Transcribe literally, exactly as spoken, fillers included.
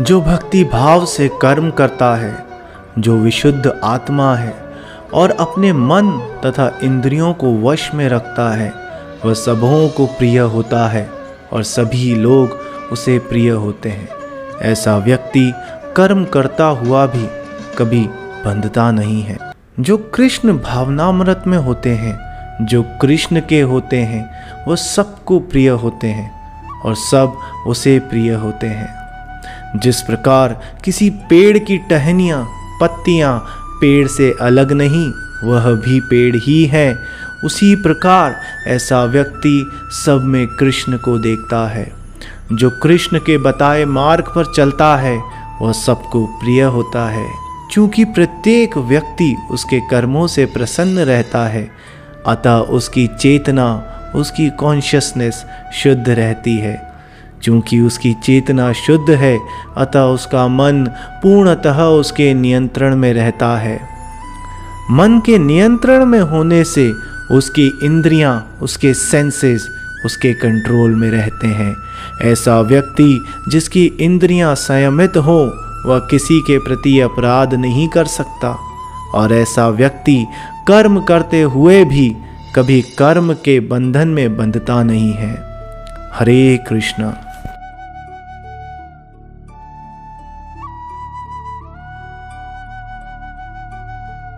जो भक्ति भाव से कर्म करता है, जो विशुद्ध आत्मा है और अपने मन तथा इंद्रियों को वश में रखता है, वह सबों को प्रिय होता है और सभी लोग उसे प्रिय होते हैं। ऐसा व्यक्ति कर्म करता हुआ भी कभी बंधता नहीं है। जो कृष्ण भावनामृत में होते हैं, जो कृष्ण के होते हैं, वह सबको प्रिय होते हैं और सब उसे प्रिय होते हैं। जिस प्रकार किसी पेड़ की टहनियाँ पत्तियाँ पेड़ से अलग नहीं, वह भी पेड़ ही है, उसी प्रकार ऐसा व्यक्ति सब में कृष्ण को देखता है। जो कृष्ण के बताए मार्ग पर चलता है, वह सबको प्रिय होता है। चूँकि प्रत्येक व्यक्ति उसके कर्मों से प्रसन्न रहता है, अतः उसकी चेतना, उसकी कॉन्शियसनेस शुद्ध रहती है। चूँकि उसकी चेतना शुद्ध है, अतः उसका मन पूर्णतः उसके नियंत्रण में रहता है। मन के नियंत्रण में होने से उसकी इंद्रियां, उसके सेंसेस उसके कंट्रोल में रहते हैं। ऐसा व्यक्ति जिसकी इंद्रियां संयमित हो, वह किसी के प्रति अपराध नहीं कर सकता, और ऐसा व्यक्ति कर्म करते हुए भी कभी कर्म के बंधन में बंधता नहीं है। हरे कृष्णा।